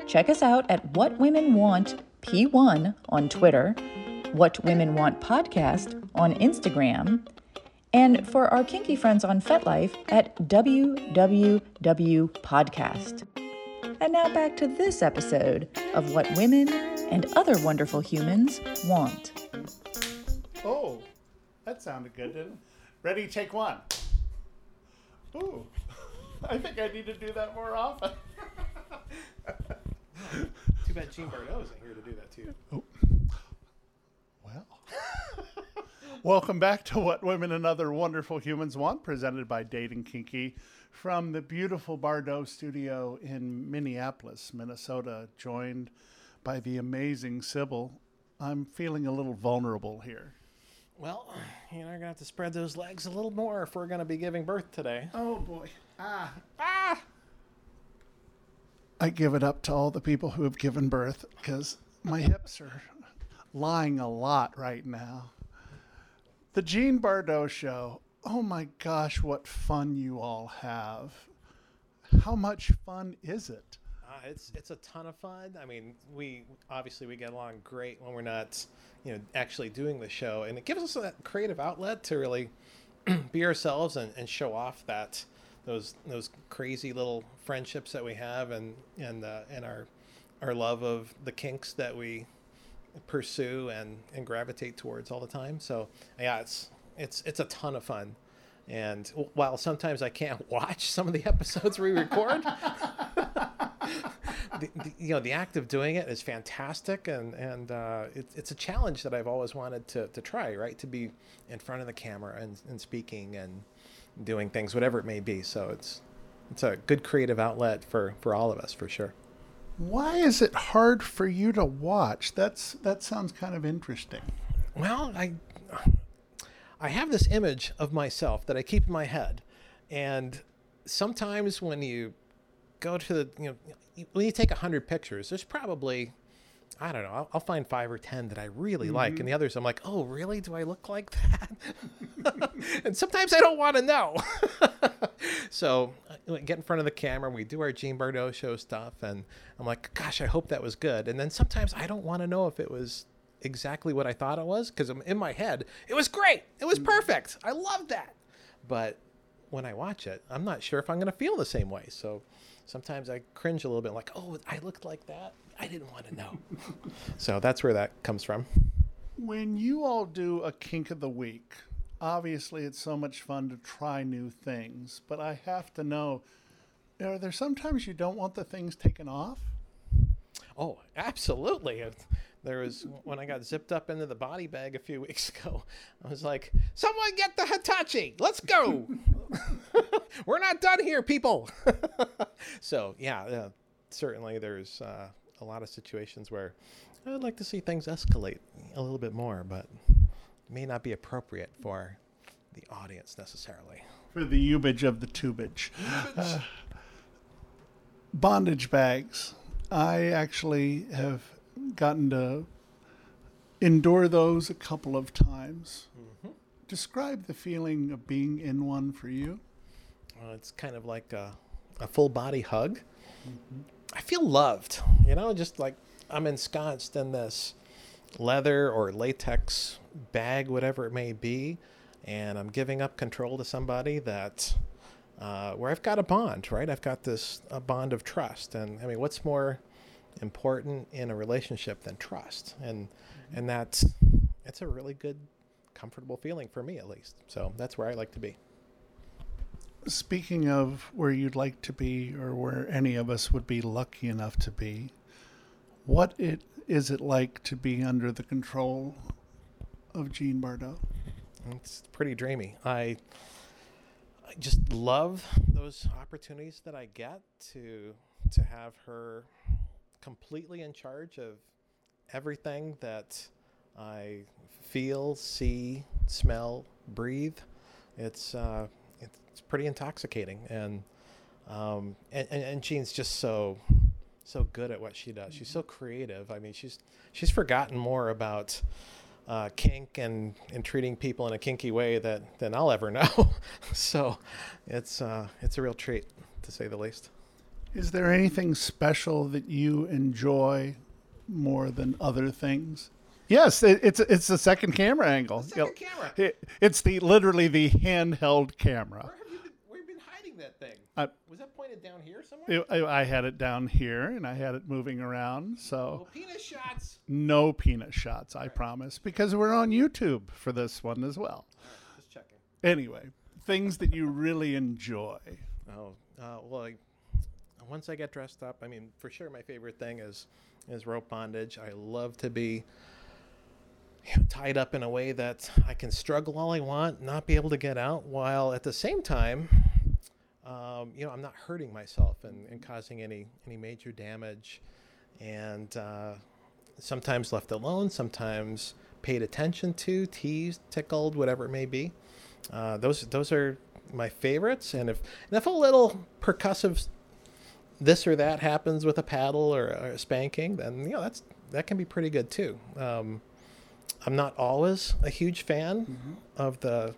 Check us out at What Women Want P one on Twitter, What Women Want Podcast on Instagram, and for our kinky friends on FetLife at W W W Podcast. And now back to this episode of What Women and Other Wonderful Humans Want. Oh, that sounded good, didn't it? Ready, take one. Ooh, I think I need to do that more often. Too bad Jean Bardot isn't here to do that to you. Oh. Well... Welcome back to What Women and Other Wonderful Humans Want, presented by Dating Kinky from the beautiful Bardot studio in Minneapolis, Minnesota, joined by the amazing Sybil. I'm feeling a little vulnerable here. Well, you know, I'm going to have to spread those legs a little more if we're going to be giving birth today. Oh, boy. Ah. Ah. I give it up to all the people who have given birth because my hips are lying a lot right now. The Jean Bardot Show. Oh my gosh, what fun you all have. How much fun is it? Uh, it's it's a ton of fun. I mean, we obviously we get along great when we're not, you know, actually doing the show. And it gives us that creative outlet to really be ourselves and, and show off that those those crazy little friendships that we have and and uh, and our our love of the kinks that we pursue and and gravitate towards all the time. So yeah, it's it's it's a ton of fun. And while sometimes I can't watch some of the episodes we record, the, the, you know, the act of doing it is fantastic. And and uh it, it's a challenge that I've always wanted to to try, right? To be in front of the camera and, and speaking and doing things, whatever it may be. So it's it's a good creative outlet for for all of us, for sure. Why is it hard for you to watch? That's that sounds kind of interesting. Well, I I have this image of myself that I keep in my head, and sometimes when you go to the you know when you take a hundred pictures, there's probably I don't know I'll, I'll find five or ten that I really mm-hmm. like, and the others I'm like, oh really? Do I look like that? And sometimes I don't want to know. So I get in front of the camera and we do our Jean Bardot Show stuff. And I'm like, gosh, I hope that was good. And then sometimes I don't want to know if it was exactly what I thought it was because I'm in my head. It was great. It was perfect. I loved that. But when I watch it, I'm not sure if I'm going to feel the same way. So sometimes I cringe a little bit like, oh, I looked like that. I didn't want to know. So that's where that comes from. When you all do a kink of the week, obviously, it's so much fun to try new things, but I have to know, are there sometimes you don't want the things taken off? Oh, absolutely. There was, when I got zipped up into the body bag a few weeks ago, I was like, someone get the Hitachi. Let's go. We're not done here, people. So, yeah, uh, certainly there's uh, a lot of situations where I would like to see things escalate a little bit more, but... may not be appropriate for the audience necessarily. For the ubage of the tubage. Uh, bondage bags. I actually have gotten to endure those a couple of times. Mm-hmm. Describe the feeling of being in one for you. Uh, it's kind of like a, a full body hug. Mm-hmm. I feel loved, you know, just like I'm ensconced in this leather or latex bag, whatever it may be, and I'm giving up control to somebody that uh where I've got a bond, right? I've got this a bond of trust. And I mean, what's more important in a relationship than trust? And mm-hmm. and that's it's a really good, comfortable feeling for me, at least. So that's where I like to be. Speaking of where you'd like to be, or where any of us would be lucky enough to be, what it is it like to be under the control of Jean Bardot? It's pretty dreamy. I, I just love those opportunities that I get to to have her completely in charge of everything that I feel, see, smell, breathe, it's uh, it's pretty intoxicating. And um, and, and and Jean's just so so good at what she does. She's so creative. I mean, she's she's forgotten more about uh, kink and, and treating people in a kinky way that than I'll ever know. So it's uh, it's a real treat, to say the least. Is there anything special that you enjoy more than other things? Yes, it, it's it's the second camera angle. The second camera. It, it's the literally the handheld camera. Where have you been, where have you been hiding that thing? I, Was that pointed down here somewhere? It, I, I had it down here, and I had it moving around. So no penis shots. No penis shots, I right. promise, because we're on YouTube for this one as well. All right, just checking. Anyway, things that you really enjoy. Oh, uh, well, I, once I get dressed up, I mean, for sure, my favorite thing is is rope bondage. I love to be tied up in a way that I can struggle all I want, not be able to get out, while at the same time, um, you know, I'm not hurting myself and, and causing any, any major damage. And uh, sometimes left alone, sometimes paid attention to, teased, tickled, whatever it may be. Uh, those those are my favorites. And if and if a little percussive this or that happens with a paddle or, or spanking, then you know that's that can be pretty good too. Um, I'm not always a huge fan mm-hmm. of the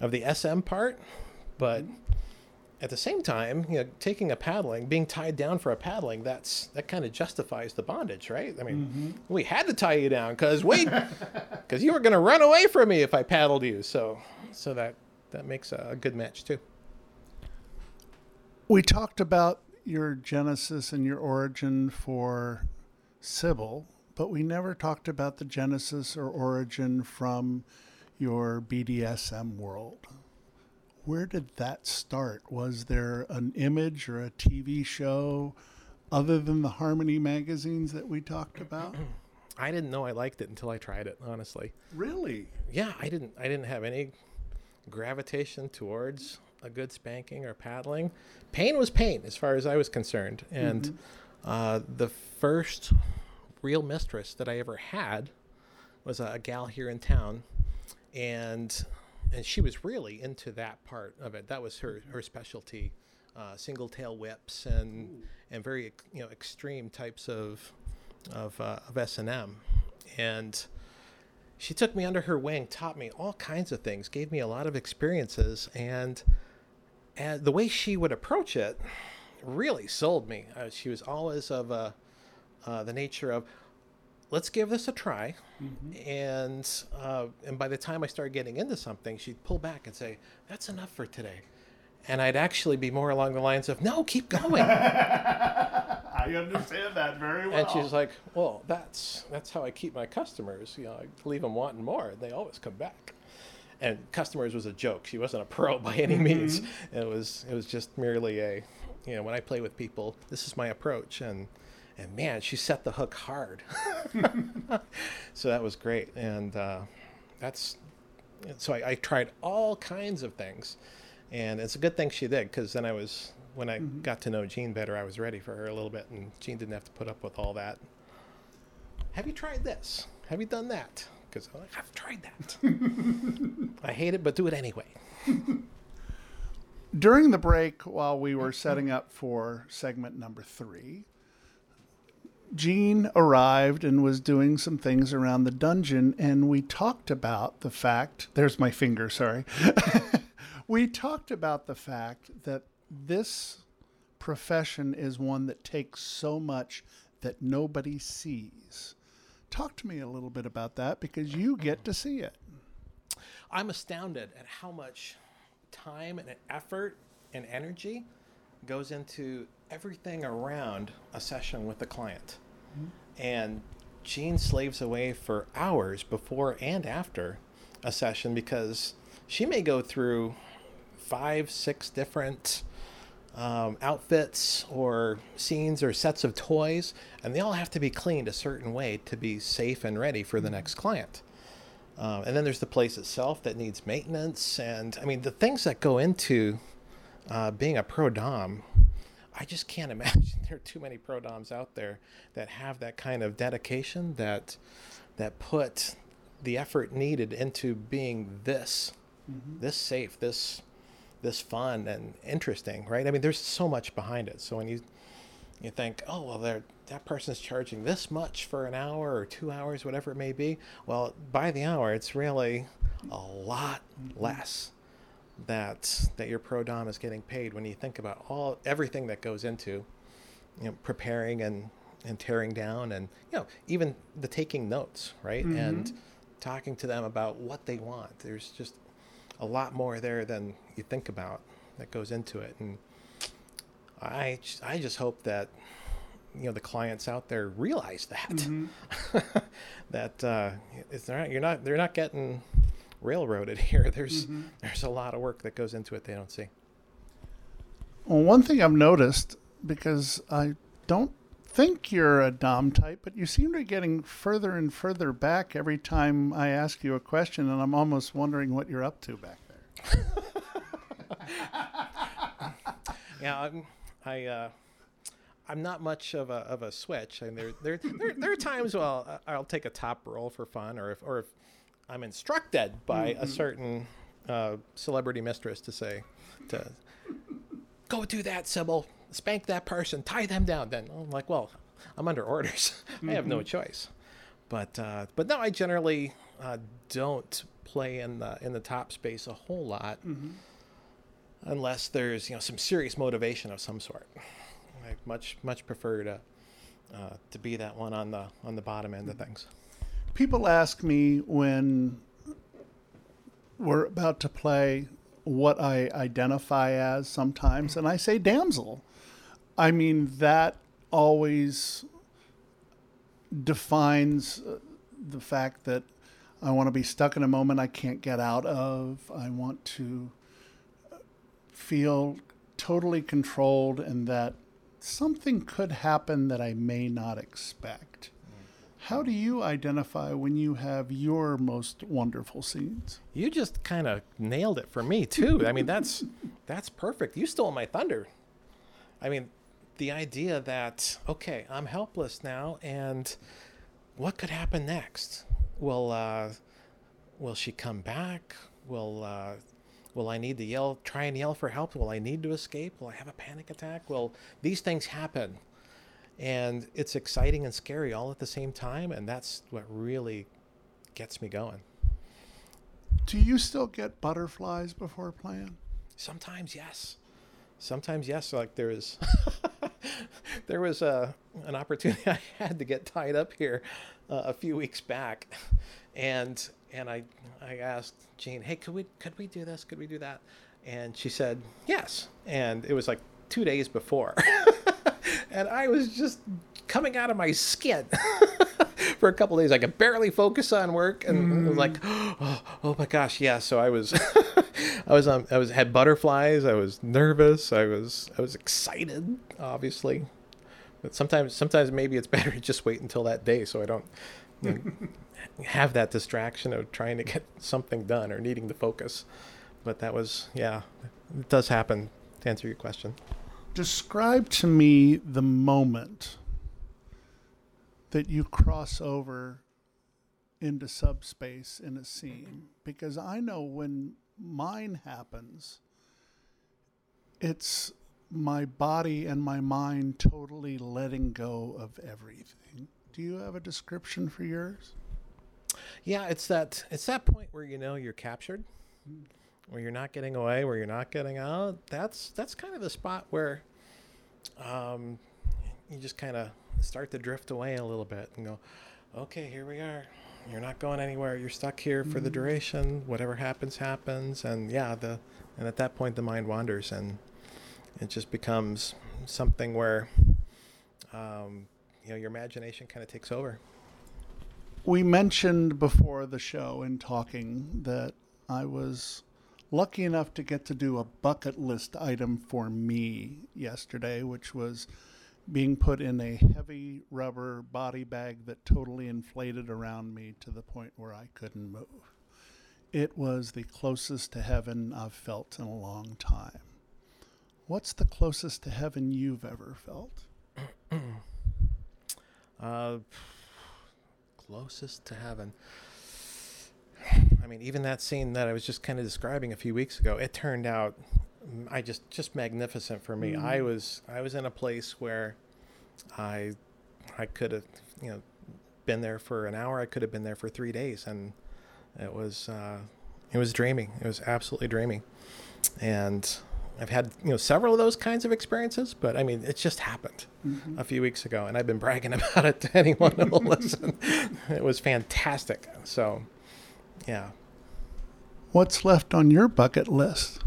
of the S M part, but at the same time, you know, taking a paddling, being tied down for a paddling, that's that kind of justifies the bondage, right? I mean, mm-hmm. we had to tie you down because we because you were going to run away from me if I paddled you. So so that that makes a, a good match too. We talked about your genesis and your origin for Sybil, but we never talked about the genesis or origin from your B D S M world. Where did that start? Was there an image or a T V show other than the Harmony magazines that we talked about? I didn't know I liked it until I tried it, honestly. Really? Yeah, I didn't I didn't have any gravitation towards a good spanking or paddling. Pain was pain as far as I was concerned. And mm-hmm. uh, the first real mistress that I ever had was a, a gal here in town, and and she was really into that part of it. That was her her specialty, uh, single tail whips and Ooh. and very you know extreme types of of uh, of S and M. And she took me under her wing, taught me all kinds of things, gave me a lot of experiences, and and the way she would approach it really sold me. Uh, she was always of a Uh, the nature of, let's give this a try. Mm-hmm. And uh, and by the time I started getting into something, she'd pull back and say, that's enough for today. And I'd actually be more along the lines of, no, keep going. I understand that very well. And she's like, well, that's that's how I keep my customers. You know, I leave them wanting more. And they always come back. And customers was a joke. She wasn't a pro by any mm-hmm. means. It was it was just merely a, you know, when I play with people, this is my approach. And And man, she set the hook hard. So that was great. And uh, that's, so I, I tried all kinds of things. And it's a good thing she did, because then I was, when I mm-hmm. got to know Jean better, I was ready for her a little bit. And Jean didn't have to put up with all that. Have you tried this? Have you done that? Because I'm like, I've tried that. I hate it, but do it anyway. During the break, while we were setting up for segment number three, Jean arrived and was doing some things around the dungeon, and we talked about the fact, there's my finger, sorry. We talked about the fact that this profession is one that takes so much that nobody sees. Talk to me a little bit about that, because you get to see it. I'm astounded at how much time and effort and energy goes into everything around a session with the client. Mm-hmm. And Jean slaves away for hours before and after a session, because she may go through five, six different um, outfits or scenes or sets of toys, and they all have to be cleaned a certain way to be safe and ready for the next client. Um, and then there's the place itself that needs maintenance. And I mean, the things that go into uh, being a pro dom, I just can't imagine there are too many pro doms out there that have that kind of dedication, that that put the effort needed into being this mm-hmm. this safe, this this fun and interesting, right? I mean, there's so much behind it. So when you you think, oh, well, they're, that person's charging this much for an hour or two hours, whatever it may be. Well, by the hour, it's really a lot mm-hmm. less that that your pro dom is getting paid when you think about all everything that goes into, you know, preparing and and tearing down, and, you know, even the taking notes, right? Mm-hmm. And talking to them about what they want. There's just a lot more there than you think about that goes into it. And I just, I just hope that, you know, the clients out there realize that, mm-hmm. that uh, it's not, you're not, they're not getting railroaded here. There's, mm-hmm. there's a lot of work that goes into it they don't see. Well, one thing I've noticed, because I don't think you're a dom type, but you seem to be getting further and further back every time I ask you a question, and I'm almost wondering what you're up to back there. Yeah, I'm, I uh, I'm not much of a of a switch, and there there there, there are times where I'll, I'll take a top role for fun, or if or if I'm instructed by mm-hmm. a certain uh, celebrity mistress to say to go do that, Sybil. Spank that person, tie them down. Then I'm like, well, I'm under orders. I have no choice. But uh, but no, I generally uh, don't play in the in the top space a whole lot, mm-hmm. unless there's, you know, some serious motivation of some sort. I much much prefer to uh, to be that one on the on the bottom end mm-hmm. of things. People ask me when we're about to play what I identify as sometimes, and I say damsel. I mean, that always defines the fact that I want to be stuck in a moment I can't get out of. I want to feel totally controlled and that something could happen that I may not expect. How do you identify when you have your most wonderful scenes? You just kind of nailed it for me, too. I mean, that's that's perfect. You stole my thunder. I mean, the idea that, okay, I'm helpless now, and what could happen next? Will uh, will she come back? Will uh, will I need to yell? Try and yell for help? Will I need to escape? Will I have a panic attack? Will these things happen? And it's exciting and scary all at the same time, and that's what really gets me going. Do you still get butterflies before playing? Sometimes, yes. Sometimes, yes. Like there is, there was a an opportunity I had to get tied up here uh, a few weeks back, and and I I asked Jean, hey, could we could we do this? Could we do that? And she said yes. And it was like two days before, and I was just coming out of my skin for a couple of days. I could barely focus on work, and mm. I was like, oh, oh my gosh, yeah. So I was. I was um, I was had butterflies. I was nervous. I was I was excited, obviously, but sometimes sometimes maybe it's better to just wait until that day so I don't, you know, have that distraction of trying to get something done or needing to focus. But that was yeah, it does happen. To answer your question, describe to me the moment that you cross over into subspace in a scene, because I know when mine happens, it's my body and my mind totally letting go of everything. Do you have a description for yours? Yeah, it's that it's that point where, you know, you're captured, where you're not getting away, where you're not getting out. That's that's kind of the spot where um, you just kind of start to drift away a little bit and go, okay, here we are. You're not going anywhere. You're stuck here for the duration. Whatever happens, happens. And yeah, the and at that point, the mind wanders, and it just becomes something where, um, you know, your imagination kind of takes over. We mentioned before the show in talking that I was lucky enough to get to do a bucket list item for me yesterday, which was being put in a heavy rubber body bag that totally inflated around me to the point where I couldn't move. It was the closest to heaven I've felt in a long time. What's the closest to heaven you've ever felt? uh, closest to heaven. I mean, even that scene that I was just kind of describing a few weeks ago, it turned out I just just magnificent for me. Mm-hmm. I was I was in a place where I I could have, you know, been there for an hour. I could have been there for three days, and it was uh, it was dreamy. It was absolutely dreamy. And I've had, you know, several of those kinds of experiences, but I mean, it just happened mm-hmm. a few weeks ago, and I've been bragging about it to anyone who will listen. It was fantastic. So, yeah. What's left on your bucket list?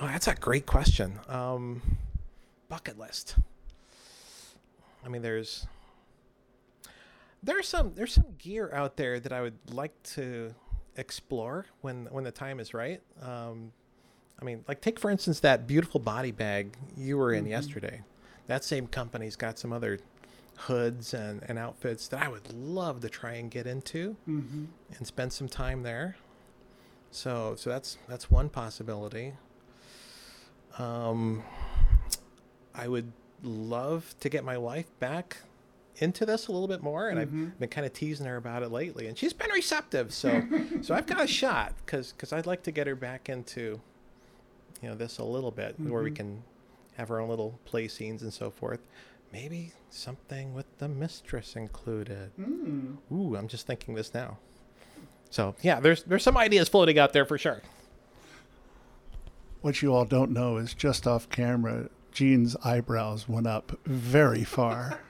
Oh, that's a great question. Um, bucket list. I mean, there's there's some there's some gear out there that I would like to explore when when the time is right. Um, I mean, like, take, for instance, that beautiful body bag you were in mm-hmm. yesterday. That same company's got some other hoods and, and outfits that I would love to try and get into mm-hmm. and spend some time there. So so that's that's one possibility. Um, I would love to get my wife back into this a little bit more, and mm-hmm. I've been kind of teasing her about it lately, and she's been receptive. So so I've got a shot, because because I'd like to get her back into, you know, this a little bit, mm-hmm. where we can have our own little play scenes and so forth. Maybe something with the mistress included. Mm. Ooh, I'm just thinking this now. So yeah, there's there's some ideas floating out there for sure. What you all don't know is, just off camera, Gene's eyebrows went up very far.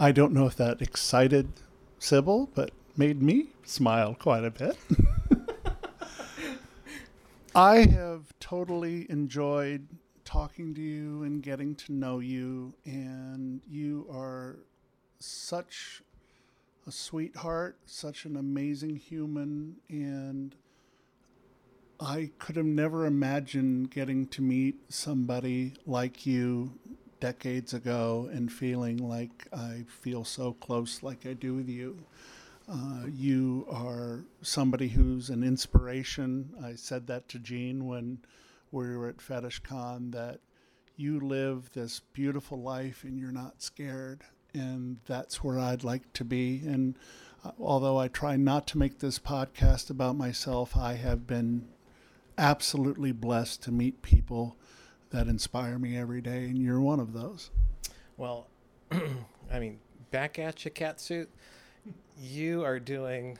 I don't know if that excited Sybil, but made me smile quite a bit. I have totally enjoyed talking to you and getting to know you, and you are such a sweetheart, such an amazing human, and I could have never imagined getting to meet somebody like you decades ago and feeling like I feel so close like I do with you. Uh, you are somebody who's an inspiration. I said that to Jean when we were at FetishCon, that you live this beautiful life and you're not scared. And that's where I'd like to be. And uh, although I try not to make this podcast about myself, I have been absolutely blessed to meet people that inspire me every day. And you're one of those. Well, I mean, back at you, Catsuit. You are doing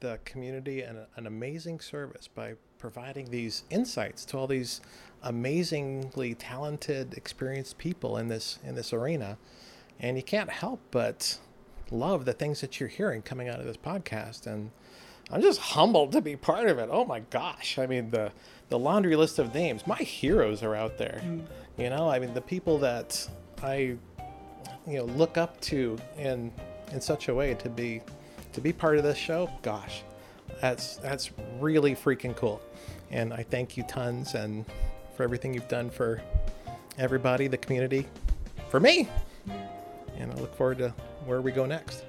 the community an, an amazing service by providing these insights to all these amazingly talented, experienced people in this in this arena. And you can't help but love the things that you're hearing coming out of this podcast. And I'm just humbled to be part of it. Oh, my gosh. I mean, the, the laundry list of names. My heroes are out there. You know, I mean, the people that I, you know, look up to in... in such a way to be to be part of this show. Gosh, that's that's really freaking cool, and I thank you tons, and for everything you've done for everybody, the community, for me, and I look forward to where we go next.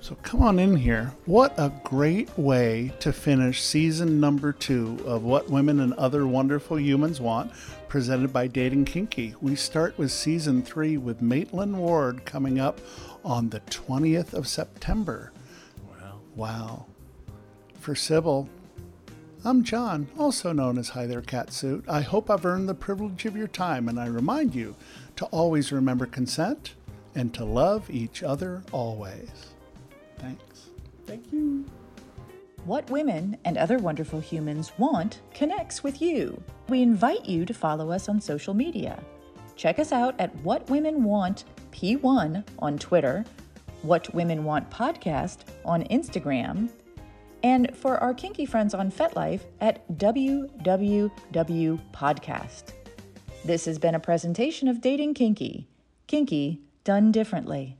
So come on in here. What a great way to finish season number two of What Women and Other Wonderful Humans Want, presented by Dating Kinky. We start with season three with Maitland Ward coming up on the twentieth of September. Wow. Wow. For Sybil, I'm John, also known as Hi There Catsuit. I hope I've earned the privilege of your time, and I remind you to always remember consent and to love each other always. Thanks. Thank you. What Women and Other Wonderful Humans Want connects with you. We invite you to follow us on social media. Check us out at What Women Want P one on Twitter, What Women Want Podcast on Instagram, and for our kinky friends on FetLife at W W W Podcast. This has been a presentation of Dating Kinky. Kinky done differently.